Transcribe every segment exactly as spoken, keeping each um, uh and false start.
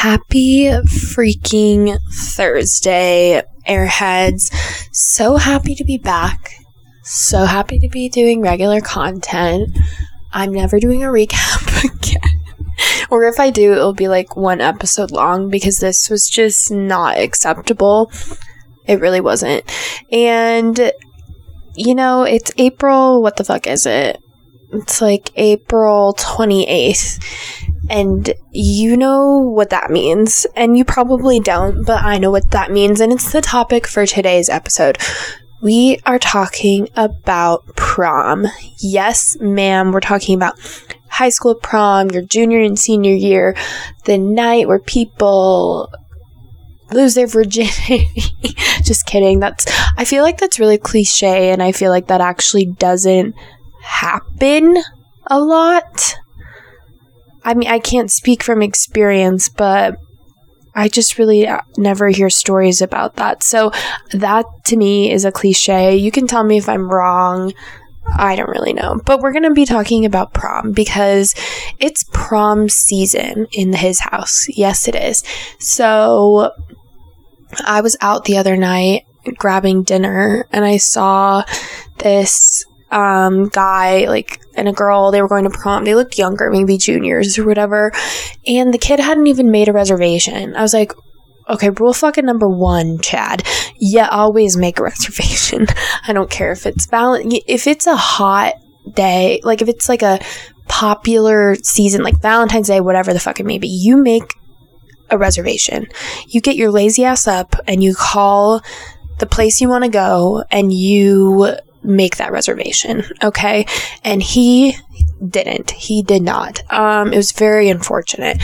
Happy freaking Thursday, Airheads. So happy to be back. So happy to be doing regular content. I'm never doing a recap again. Or if I do, it'll be like one episode long because this was just not acceptable. It really wasn't. And, you know, it's April, what the fuck is it? It's like April twenty-eighth. And you know what that means. And you probably don't, but I know what that means. And it's the topic for today's episode. We are talking about prom. Yes, ma'am. We're talking about high school prom, your junior and senior year, the night where people lose their virginity. Just kidding. That's, I feel like that's really cliche, and I feel like that actually doesn't happen a lot. I mean, I can't speak from experience, but I just really never hear stories about that. So that to me is a cliche. You can tell me if I'm wrong. I don't really know. But we're going to be talking about prom because it's prom season in his house. Yes, it is. So I was out the other night grabbing dinner and I saw this um guy like and a girl. They were going to prom. They looked younger, maybe juniors or whatever, and the kid hadn't even made a reservation. I was like, okay, rule fucking number one, Chad. Yeah, always make a reservation. I don't care if it's Valentine, if it's a hot day, like if it's like a popular season, like Valentine's Day, whatever the fuck it may be, you make a reservation. You get your lazy ass up and you call the place you want to go and you make that reservation, okay? And he didn't. He did not. Um, it was very unfortunate.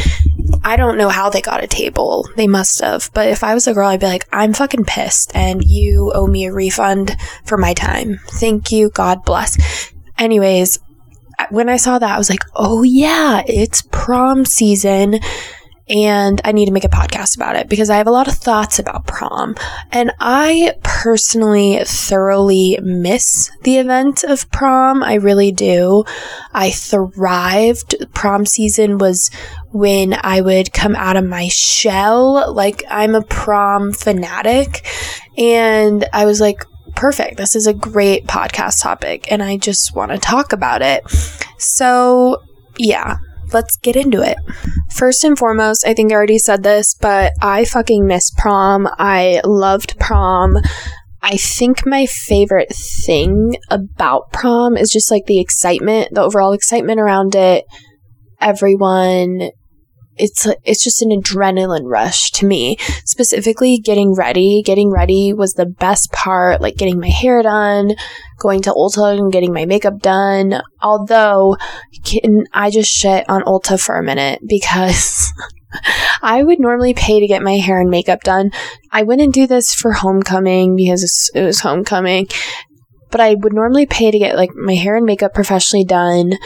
I don't know how they got a table. They must have. But if I was a girl, I'd be like, I'm fucking pissed and you owe me a refund for my time. Thank you. God bless. Anyways, when I saw that, I was like, oh yeah, it's prom season. And I need to make a podcast about it because I have a lot of thoughts about prom. And I personally thoroughly miss the event of prom. I really do. I thrived. Prom season was when I would come out of my shell. Like, I'm a prom fanatic. And I was like, perfect. This is a great podcast topic. And I just want to talk about it. So, yeah. Let's get into it. First and foremost, I think I already said this, but I fucking miss prom. I loved prom. I think my favorite thing about prom is just like the excitement, the overall excitement around it. Everyone, it's it's just an adrenaline rush to me. Specifically, getting ready. Getting ready was the best part. Like getting my hair done, going to Ulta and getting my makeup done. Although, can I just shit on Ulta for a minute because I would normally pay to get my hair and makeup done. I wouldn't do this for homecoming because it was homecoming, but I would normally pay to get like my hair and makeup professionally done.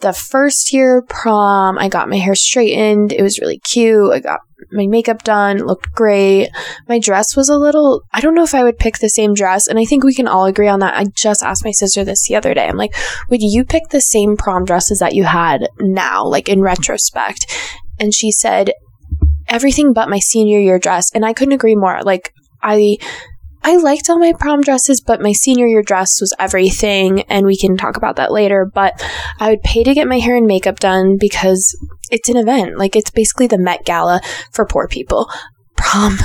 The first year prom, I got my hair straightened. It was really cute. I got my makeup done. It looked great. My dress was a little... I don't know if I would pick the same dress. And I think we can all agree on that. I just asked my sister this the other day. I'm like, would you pick the same prom dresses that you had now, like in retrospect? And she said, everything but my senior year dress. And I couldn't agree more. Like, I... I liked all my prom dresses, but my senior year dress was everything, and we can talk about that later, but I would pay to get my hair and makeup done because it's an event. Like, it's basically the Met Gala for poor people. Prom.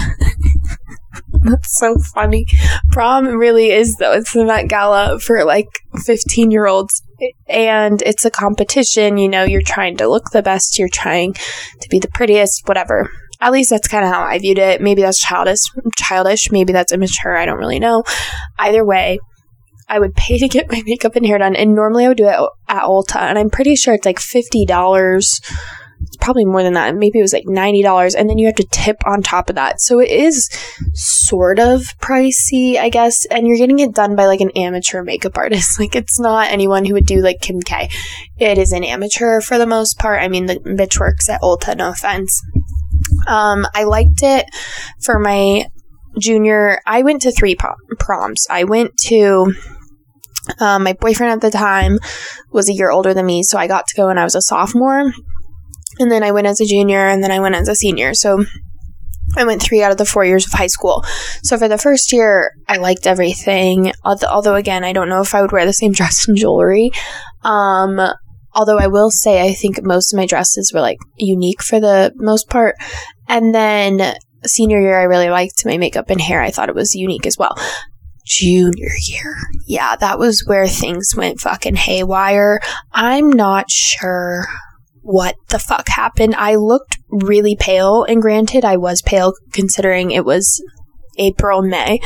That's so funny. Prom really is, though. It's the Met Gala for, like, fifteen-year-olds, and it's a competition. You know, you're trying to look the best. You're trying to be the prettiest, whatever. At least that's kind of how I viewed it. Maybe that's childish, childish. Maybe that's immature. I don't really know. Either way, I would pay to get my makeup and hair done. And normally I would do it at Ulta. And I'm pretty sure it's like fifty dollars. It's probably more than that. Maybe it was like ninety dollars. And then you have to tip on top of that. So it is sort of pricey, I guess. And you're getting it done by like an amateur makeup artist. Like, it's not anyone who would do like Kim K. It is an amateur for the most part. I mean, the bitch works at Ulta. No offense. Um, I liked it for my junior. I went to three prom- proms. I went to, um, my boyfriend at the time was a year older than me, so I got to go when I was a sophomore. And then I went as a junior, and then I went as a senior. So I went three out of the four years of high school. So for the first year, I liked everything. Although, again, I don't know if I would wear the same dress and jewelry. Um, although I will say I think most of my dresses were, like, unique for the most part. And then senior year, I really liked my makeup and hair. I thought it was unique as well. Junior year. Yeah, that was where things went fucking haywire. I'm not sure what the fuck happened. I looked really pale, and granted, I was pale considering it was April, May.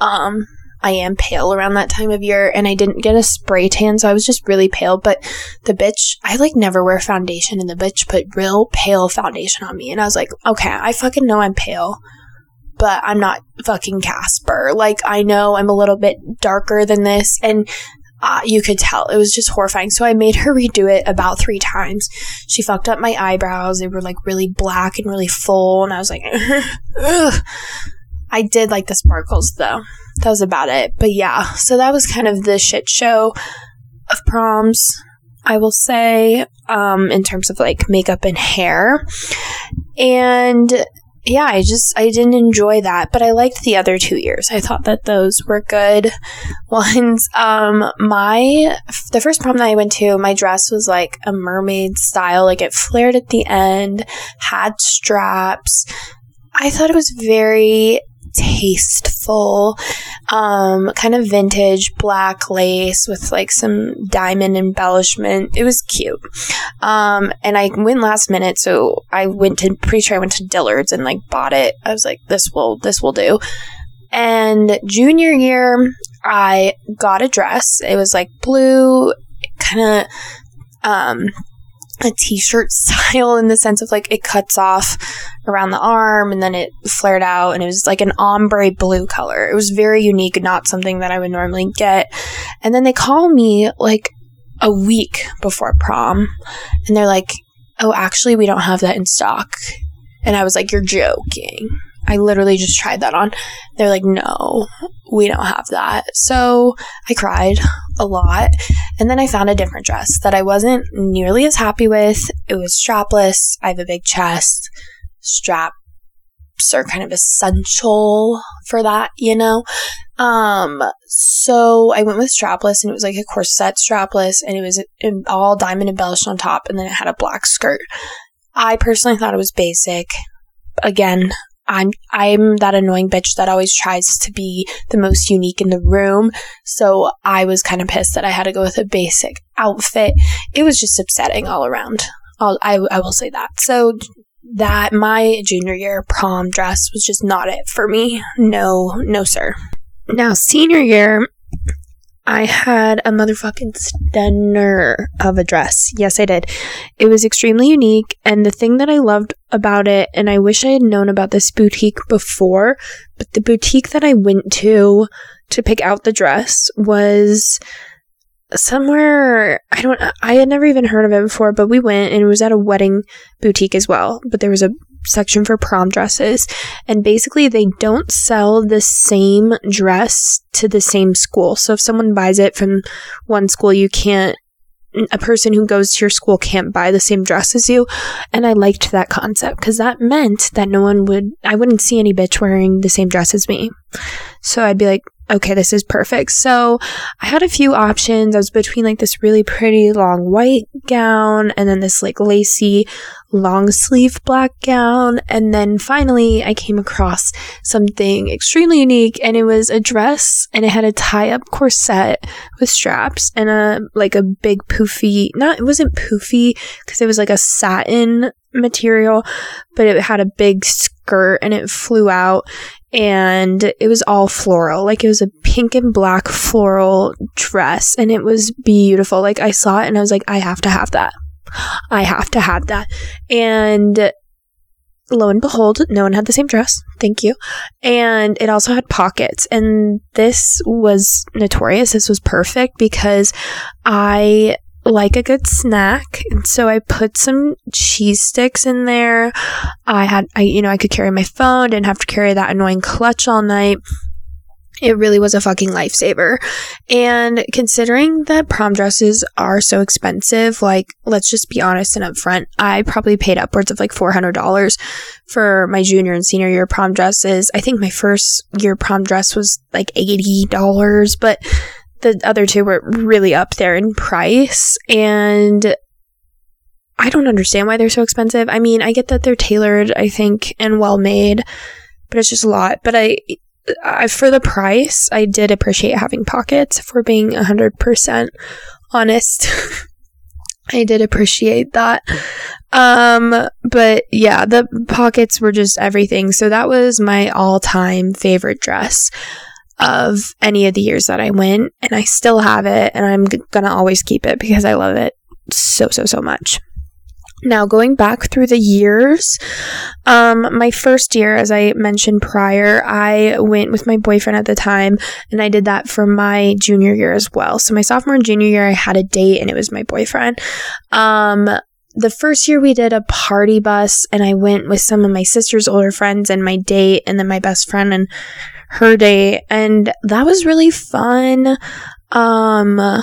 Um, I am pale around that time of year, and I didn't get a spray tan, so I was just really pale. But the bitch, I like never wear foundation, and the bitch put real pale foundation on me, and I was like, okay, I fucking know I'm pale, but I'm not fucking Casper. Like, I know I'm a little bit darker than this, and Uh, you could tell. It was just horrifying. So I made her redo it about three times. She fucked up my eyebrows. They were, like, really black and really full. And I was like, ugh. I did like the sparkles, though. That was about it. But, yeah. So that was kind of the shit show of proms, I will say, um, in terms of, like, makeup and hair. And yeah, I just, I didn't enjoy that, but I liked the other two years. I thought that those were good ones. Um, my, the first prom that I went to, my dress was like a mermaid style, like it flared at the end, had straps. I thought it was very tasteful, um, kind of vintage black lace with like some diamond embellishment. It was cute. Um, and I went last minute, so I went to, pretty sure I went to Dillard's and like bought it. I was like, this will, this will do. And junior year, I got a dress. It was like blue, kind of, um, a t-shirt style in the sense of like it cuts off around the arm and then it flared out, and it was like an ombre blue color. It was very unique, not something that I would normally get. And then they call me like a week before prom and they're like, oh, actually we don't have that in stock. And I was like, you're joking. I literally just tried that on. They're like, no, we don't have that. So I cried a lot. And then I found a different dress that I wasn't nearly as happy with. It was strapless. I have a big chest. Straps are kind of essential for that, you know? Um, so I went with strapless, and it was like a corset strapless, and it was all diamond embellished on top, and then it had a black skirt. I personally thought it was basic. Again, I'm I'm that annoying bitch that always tries to be the most unique in the room. So I was kind of pissed that I had to go with a basic outfit. It was just upsetting all around. I'll, I I will say that. So that my junior year prom dress was just not it for me. No, no, sir. Now senior year, I had a motherfucking stunner of a dress. Yes, I did. It was extremely unique, and the thing that I loved about it, and I wish I had known about this boutique before, but the boutique that I went to to pick out the dress was somewhere, I don't, I had never even heard of it before, but we went, and it was at a wedding boutique as well, but there was a section for prom dresses, and basically they don't sell the same dress to the same school. So if someone buys it from one school, you can't, a person who goes to your school can't buy the same dress as you. And I liked that concept because that meant that no one would, I wouldn't see any bitch wearing the same dress as me. So I'd be like, okay, this is perfect. So I had a few options. I was between like this really pretty long white gown and then this like lacy long sleeve black gown. And then finally I came across something extremely unique, and it was a dress, and it had a tie up corset with straps and a like a big poofy, not, it wasn't poofy because it was like a satin material, but it had a big skirt and it flew out. And it was all floral, like it was a pink and black floral dress, and it was beautiful. Like I saw it and I was like, I have to have that. I have to have that. And lo and behold, no one had the same dress. Thank you. And it also had pockets. And this was notorious. This was perfect because I like a good snack, and so I put some cheese sticks in there. I had I you know I could carry my phone, didn't have to carry that annoying clutch all night, It really was a fucking lifesaver. And considering that prom dresses are so expensive, like, let's just be honest and upfront, I probably paid upwards of like four hundred dollars for my junior and senior year prom dresses. I think my first year prom dress was like eighty dollars, but the other two were really up there in price. And I don't understand why they're so expensive. I mean, I get that they're tailored, I think, and well made, but it's just a lot. But I... I, for the price, I did appreciate having pockets. If we're being one hundred percent honest, I did appreciate that. Um, but yeah, the pockets were just everything. So that was my all-time favorite dress of any of the years that I went, and I still have it, and I'm g- gonna always keep it because I love it so, so, so much. Now, going back through the years, um, my first year, as I mentioned prior, I went with my boyfriend at the time, and I did that for my junior year as well. So my sophomore and junior year, I had a date, and it was my boyfriend. Um, the first year, we did a party bus, and I went with some of my sister's older friends and my date, and then my best friend and her date, and that was really fun. Um...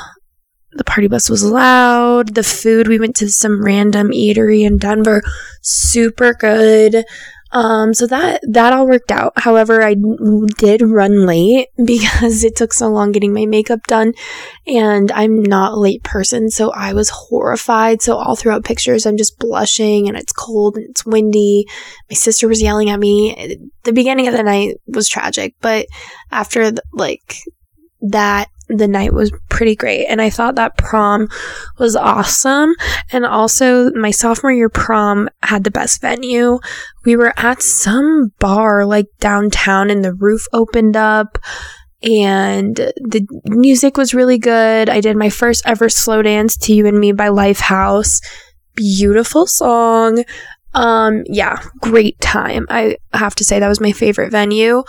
The party bus was loud. The food, we went to some random eatery in Denver. Super good. Um, so that, that all worked out. However, I did run late because it took so long getting my makeup done, and I'm not a late person, so I was horrified. So all throughout pictures, I'm just blushing, and it's cold, and it's windy. My sister was yelling at me. The beginning of the night was tragic, but after, the, like, that, the night was pretty great, and I thought that prom was awesome. And also, my sophomore year prom had the best venue. We were at some bar like downtown, and the roof opened up, and the music was really good. I did my first ever slow dance to You and Me by Lifehouse. Beautiful song. Um, yeah, great time. I have to say that was my favorite venue.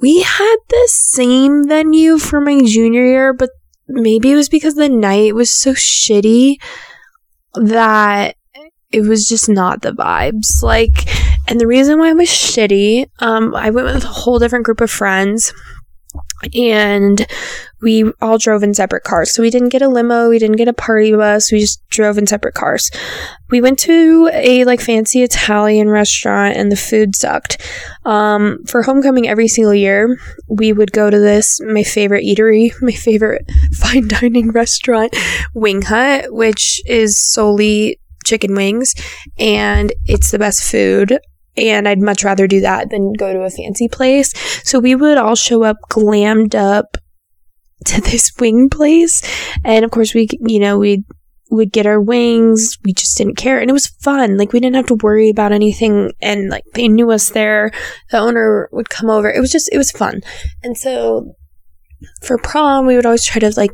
We had the same venue for my junior year, but maybe it was because the night was so shitty that it was just not the vibes. Like, and the reason why it was shitty, um, I went with a whole different group of friends, and we all drove in separate cars. So we didn't get a limo, we didn't get a party bus, we just drove in separate cars. We went to a like fancy Italian restaurant, and the food sucked. Um, for homecoming every single year, we would go to this, my favorite eatery, my favorite fine dining restaurant, Wing Hut, which is solely chicken wings, and it's the best food. And I'd much rather do that than go to a fancy place. So we would all show up glammed up to this wing place. And of course, we, you know, we would get our wings. We just didn't care. And it was fun. Like, we didn't have to worry about anything. And like, they knew us there. The owner would come over. It was just, it was fun. And so for prom, we would always try to like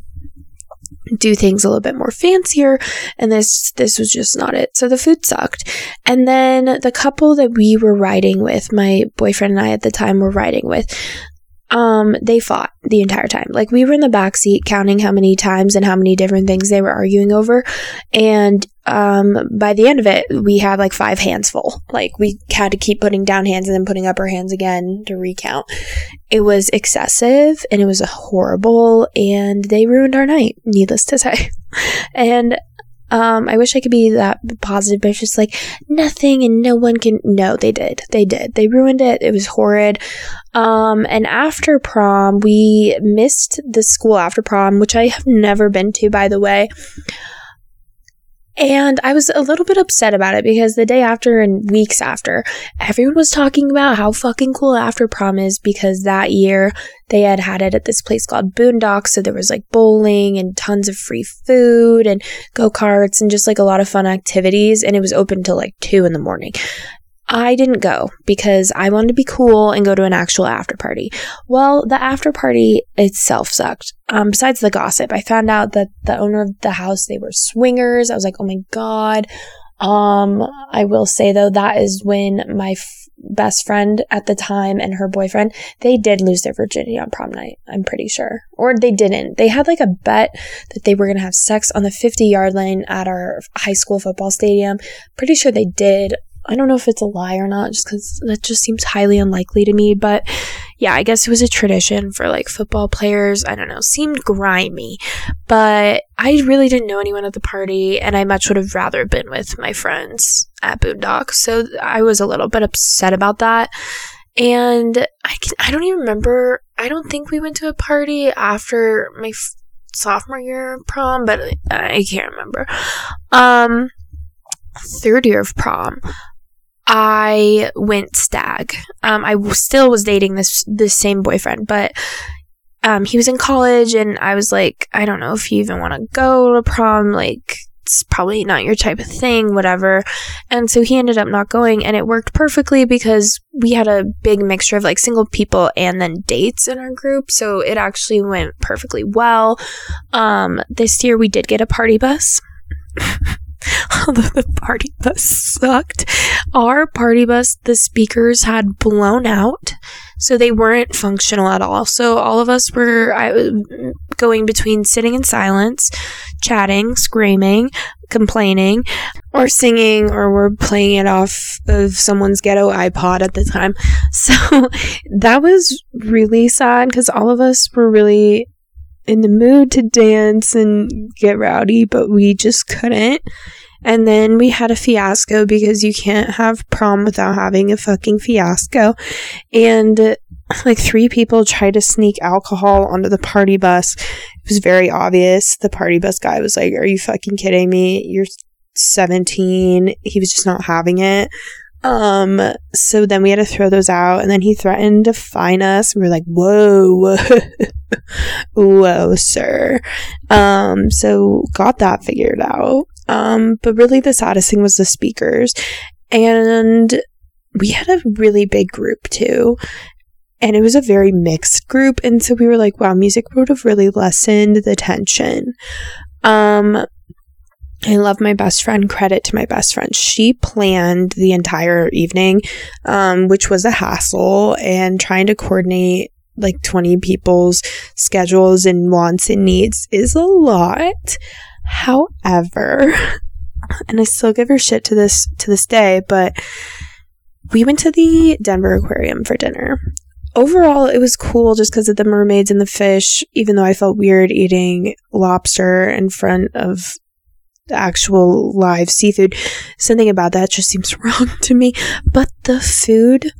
do things a little bit more fancier, and this this was just not it. So the food sucked. And then the couple that we were riding with, my boyfriend and I at the time were riding with, um they fought the entire time. Like, we were in the back seat counting how many times and how many different things they were arguing over, and um by the end of it, we had like five hands full. Like, we had to keep putting down hands and then putting up our hands again to recount. It was excessive, and it was horrible, and they ruined our night, needless to say. And Um, I wish I could be that positive, but it's just like nothing and no one can. No, they did. They did. They ruined it. It was horrid. Um, and after prom, we missed the school after prom, which I have never been to, by the way. And I was a little bit upset about it because the day after and weeks after, everyone was talking about how fucking cool after prom is, because that year they had had it at this place called Boondocks. So there was like bowling and tons of free food and go-karts and just like a lot of fun activities. And it was open till like two in the morning. I didn't go because I wanted to be cool and go to an actual after party. Well, the after party itself sucked. Um, besides the gossip, I found out that the owner of the house, they were swingers. I was like, oh my God. Um, I will say though, that is when my f- best friend at the time and her boyfriend, they did lose their virginity on prom night, I'm pretty sure. Or they didn't. They had like a bet that they were going to have sex on the fifty yard line at our high school football stadium. Pretty sure they did. I don't know if it's a lie or not, just because that just seems highly unlikely to me. But yeah, I guess it was a tradition for like football players. I don't know, seemed grimy, but I really didn't know anyone at the party, and I much would have rather been with my friends at Boondock. So I was a little bit upset about that. And I can, I don't even remember, I don't think we went to a party after my f- sophomore year of prom, but I can't remember. Um, third year of prom, I went stag. Um, I w- still was dating this, this same boyfriend, but um, he was in college, and I was like, I don't know if you even want to go to prom, like, it's probably not your type of thing, whatever. And so he ended up not going, and it worked perfectly because we had a big mixture of like single people and then dates in our group, so it actually went perfectly well. Um this year we did get a party bus. Although the party bus sucked. Our party bus, the speakers had blown out, so they weren't functional at all. So all of us were I was going between sitting in silence, chatting, screaming, complaining, or singing, or we're playing it off of someone's ghetto iPod at the time. So that was really sad because all of us were really in the mood to dance and get rowdy, but we just couldn't. And then we had a fiasco because you can't have prom without having a fucking fiasco. And like three people tried to sneak alcohol onto the party bus. It was very obvious. The party bus guy was like, "Are you fucking kidding me? You're seventeen." He was just not having it. Um, so then we had to throw those out, and then he threatened to fine us. We were like, whoa, whoa, sir. Um, so got that figured out. Um, but really the saddest thing was the speakers, and we had a really big group too, and it was a very mixed group. And so we were like, wow, music would have really lessened the tension. Um, I love my best friend. Credit to my best friend. She planned the entire evening, um, which was a hassle, and trying to coordinate like twenty people's schedules and wants and needs is a lot. However, and I still give her shit to this to this day, but we went to the Denver Aquarium for dinner. Overall, it was cool just because of the mermaids and the fish, even though I felt weird eating lobster in front of the actual live seafood. Something about that just seems wrong to me. But the food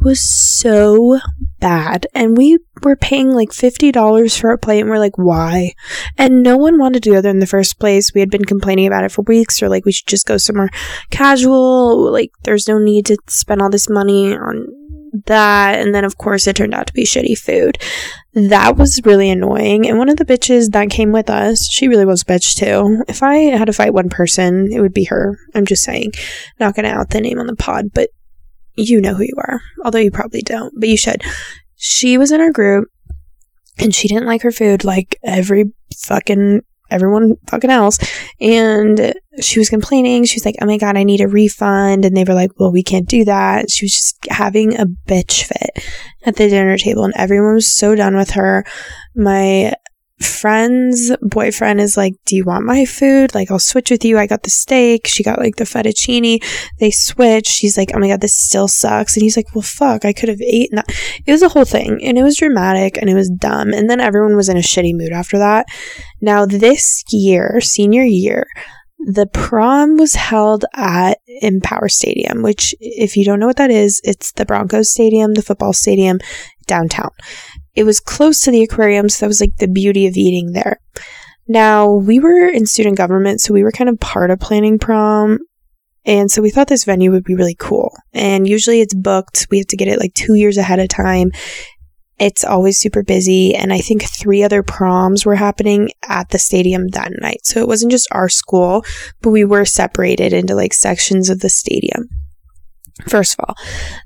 was so bad, and we were paying like fifty dollars for a plate, and we're like, why? And no one wanted to go there in the first place. We had been complaining about it for weeks, or like, we should just go somewhere casual, like there's no need to spend all this money on that. And then of course it turned out to be shitty food. That was really annoying. And one of the bitches that came with us, she really was a bitch too. If I had to fight one person, it would be her. I'm just saying, not gonna out the name on the pod, but you know who you are, although you probably don't, but you should. She was in our group, and she didn't like her food like every fucking everyone fucking else, and she was complaining. She was like, oh my god, I need a refund. And they were like, well, we can't do that. She was just having a bitch fit at the dinner table, and everyone was so done with her. My friend's boyfriend is like, do you want my food? Like, I'll switch with you. I got the steak. She got like the fettuccine. They switched. She's like, oh my god, this still sucks. And he's like, well, fuck, I could have eaten that. It was a whole thing, and it was dramatic, and it was dumb. And then everyone was in a shitty mood after that. Now this year, senior year, the prom was held at Empower Stadium, which, if you don't know what that is, it's the Broncos stadium, the football stadium downtown. It was close to the aquarium, so that was like the beauty of eating there. Now, we were in student government, so we were kind of part of planning prom, and so we thought this venue would be really cool. And usually it's booked. We have to get it like two years ahead of time. It's always super busy, and I think three other proms were happening at the stadium that night. So it wasn't just our school, but we were separated into like sections of the stadium. First of all,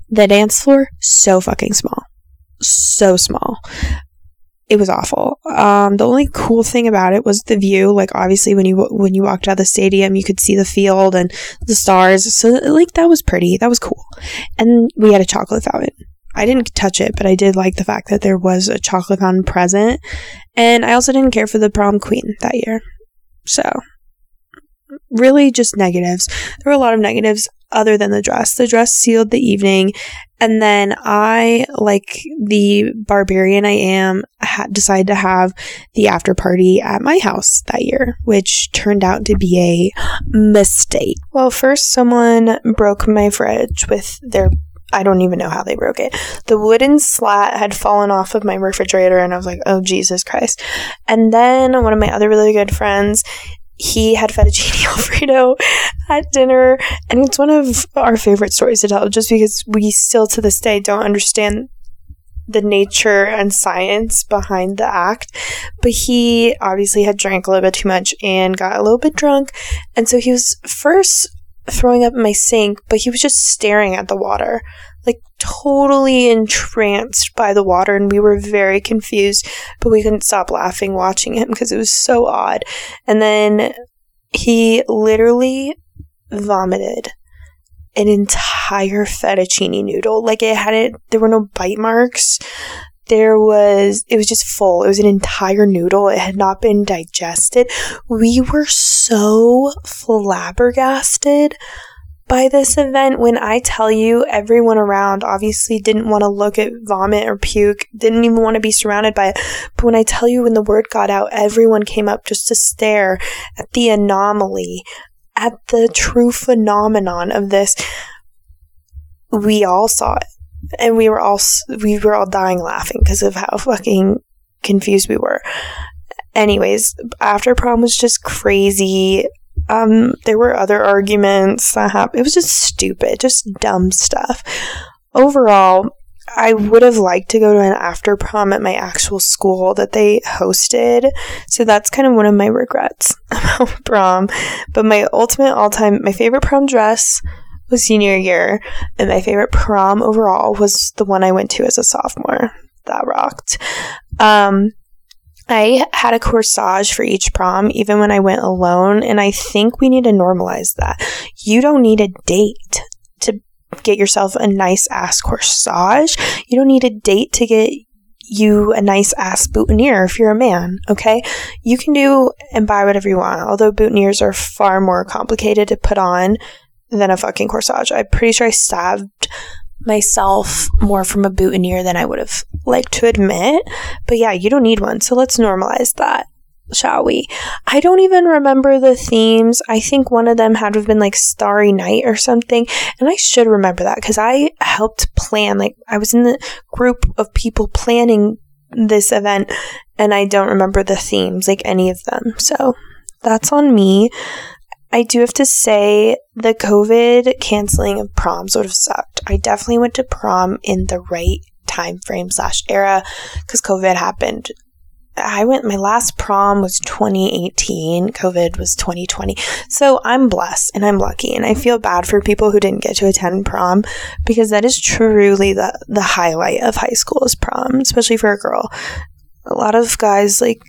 the dance floor, so fucking small. So small. It was awful. Um, the only cool thing about it was the view. Like, obviously, when you when you walked out of the stadium, you could see the field and the stars. So, like, that was pretty. That was cool. And we had a chocolate fountain. I didn't touch it, but I did like the fact that there was a chocolate fountain present. And I also didn't care for the prom queen that year. So, really just negatives. There were a lot of negatives. other than the dress. The dress sealed the evening. And then I, like the barbarian I am, ha- decided to have the after party at my house that year, which turned out to be a mistake. Well, first someone broke my fridge with their, I don't even know how they broke it. The wooden slat had fallen off of my refrigerator, and I was like, oh, Jesus Christ. And then one of my other really good friends, he had fettuccine Alfredo at dinner, and it's one of our favorite stories to tell, just because we still to this day don't understand the nature and science behind the act. But he obviously had drank a little bit too much and got a little bit drunk, and so he was first throwing up in my sink, but he was just staring at the water, like totally entranced by the water, and we were very confused, but we couldn't stop laughing watching him because it was so odd. And then he literally vomited an entire fettuccine noodle. Like, it had it, there were no bite marks. There was, it was just full. It was an entire noodle. It had not been digested. We were so flabbergasted by this event. When I tell you, everyone around obviously didn't want to look at vomit or puke, didn't even want to be surrounded by it. But when I tell you, when the word got out, everyone came up just to stare at the anomaly, at the true phenomenon of this. We all saw it. And we were all we were all dying laughing because of how fucking confused we were. Anyways, after prom was just crazy. Um, there were other arguments that happened. It was just stupid, just dumb stuff. Overall, I would have liked to go to an after prom at my actual school that they hosted. So that's kind of one of my regrets about prom. But my ultimate all-time, my favorite prom dress was senior year, and my favorite prom overall was the one I went to as a sophomore. That rocked. Um, I had a corsage for each prom, even when I went alone, and I think we need to normalize that. You don't need a date to get yourself a nice-ass corsage. You don't need a date to get you a nice-ass boutonniere if you're a man, okay? You can do and buy whatever you want, although boutonnieres are far more complicated to put on than a fucking corsage. I'm pretty sure I stabbed myself more from a boutonniere than I would have liked to admit. But yeah, you don't need one. So let's normalize that, shall we? I don't even remember the themes. I think one of them had to have been like Starry Night or something. And I should remember that because I helped plan. Like, I was in the group of people planning this event, and I don't remember the themes, like any of them. So that's on me. I do have to say the COVID canceling of proms would have sucked. I definitely went to prom in the right time frame slash era because COVID happened. I went, my last prom was twenty eighteen. COVID was twenty twenty. So I'm blessed and I'm lucky. And I feel bad for people who didn't get to attend prom, because that is truly the, the highlight of high school is prom, especially for a girl. A lot of guys, like,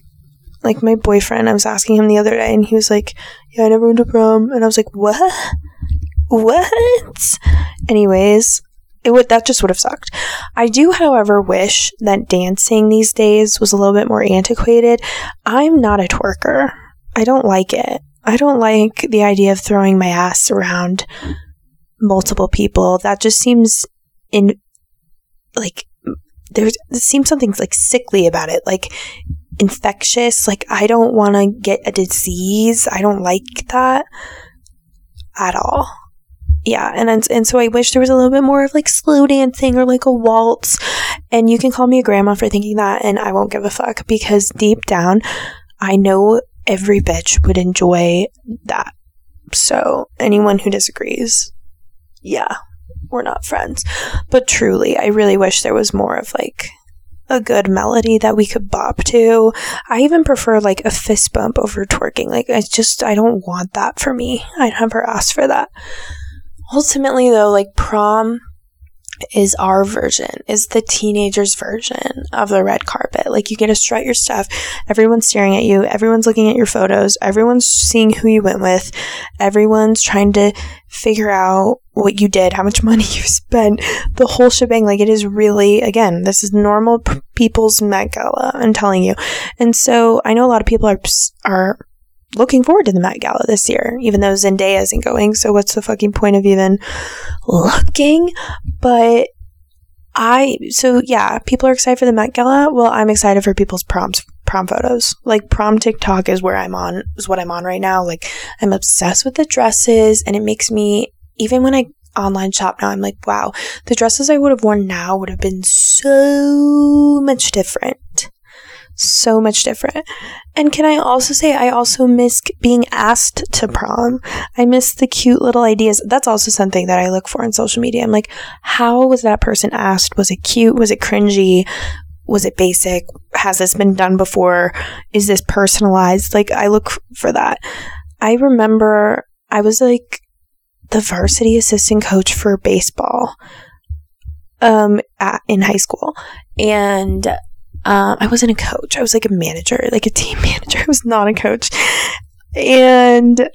Like, my boyfriend, I was asking him the other day, and he was like, yeah, I never went to prom. And I was like, what? What? Anyways, it would that just would have sucked. I do, however, wish that dancing these days was a little bit more antiquated. I'm not a twerker. I don't like it. I don't like the idea of throwing my ass around multiple people. That just seems in, like, there's, there seems something, like, sickly about it. Like, infectious. Like, I don't want to get a disease. I don't like that at all. Yeah. And and so I wish there was a little bit more of like slow dancing or like a waltz. And you can call me a grandma for thinking that, and I won't give a fuck, because deep down I know every bitch would enjoy that. So anyone who disagrees, yeah, we're not friends. But truly, I really wish there was more of like a good melody that we could bop to. I even prefer like a fist bump over twerking. Like, I just, I don't want that for me. I never asked for that. Ultimately though, like, prom is our version, is the teenager's version of the red carpet. Like, you get to strut your stuff. Everyone's staring at you. Everyone's looking at your photos. Everyone's seeing who you went with. Everyone's trying to figure out what you did, how much money you spent, the whole shebang. Like, it is really, again, this is normal people's Met Gala, I'm telling you. And so I know a lot of people are are looking forward to the Met Gala this year, even though Zendaya isn't going. So what's the fucking point of even looking? But I, so yeah, people are excited for the Met Gala. Well, I'm excited for people's proms, prom photos. Like prom TikTok is where I'm on, is what I'm on right now. Like I'm obsessed with the dresses, and it makes me, even when I online shop now, I'm like, wow, the dresses I would have worn now would have been so much different. So much different. And can I also say, I also miss being asked to prom. I miss the cute little ideas. That's also something that I look for on social media. I'm like, how was that person asked? Was it cute? Was it cringy? Was it basic? Has this been done before? Is this personalized? Like, I look for that. I remember I was like the varsity assistant coach for baseball um, at, in high school. And Um, I wasn't a coach. I was like a manager, like a team manager. I was not a coach. And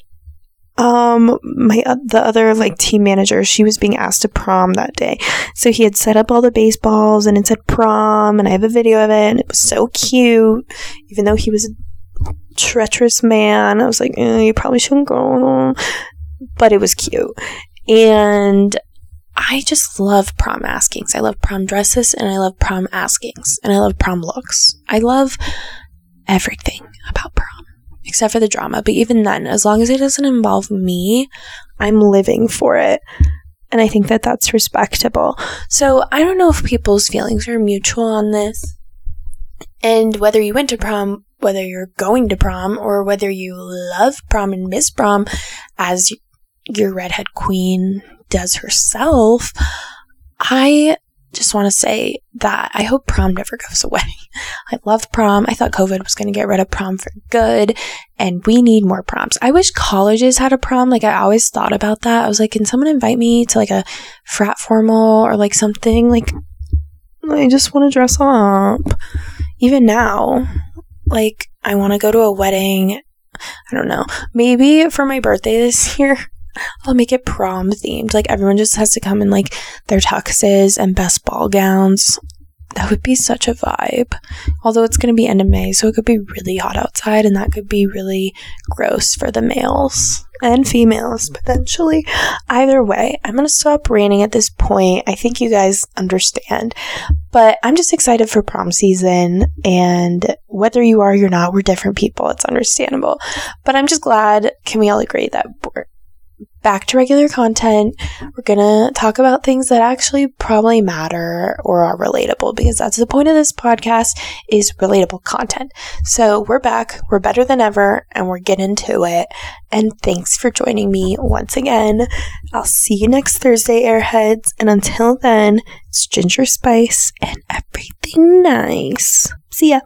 um, my uh, the other like team manager, she was being asked to prom that day. So he had set up all the baseballs and it said prom, and I have a video of it, and it was so cute. Even though he was a treacherous man, I was like, eh, you probably shouldn't go. But it was cute. And I just love prom askings. I love prom dresses, and I love prom askings, and I love prom looks. I love everything about prom, except for the drama. But even then, as long as it doesn't involve me, I'm living for it. And I think that that's respectable. So I don't know if people's feelings are mutual on this. And whether you went to prom, whether you're going to prom, or whether you love prom and miss prom as your redhead queen does herself, I just want to say that I hope prom never goes away. I love prom. I thought COVID was going to get rid of prom for good, and we need more proms. I wish colleges had a prom. Like, I always thought about that. I was like, can someone invite me to like a frat formal or like something? Like, I just want to dress up. Even now, like, I want to go to a wedding. I don't know. Maybe for my birthday this year, I'll make it prom themed. Like, everyone just has to come in like their tuxes and best ball gowns. That would be such a vibe. Although it's going to be end of May, so it could be really hot outside, and that could be really gross for the males and females potentially. Either way, I'm going to stop ranting at this point. I think you guys understand. But I'm just excited for prom season, and whether you are or you're not, we're different people. It's understandable. But I'm just glad, can we all agree that we're back to regular content? We're gonna talk about things that actually probably matter or are relatable, because that's the point of this podcast, is relatable content. So we're back, we're better than ever, and we're getting to it. And thanks for joining me once again. I'll see you next Thursday, airheads, and until then, it's Ginger Spice and everything nice. See ya.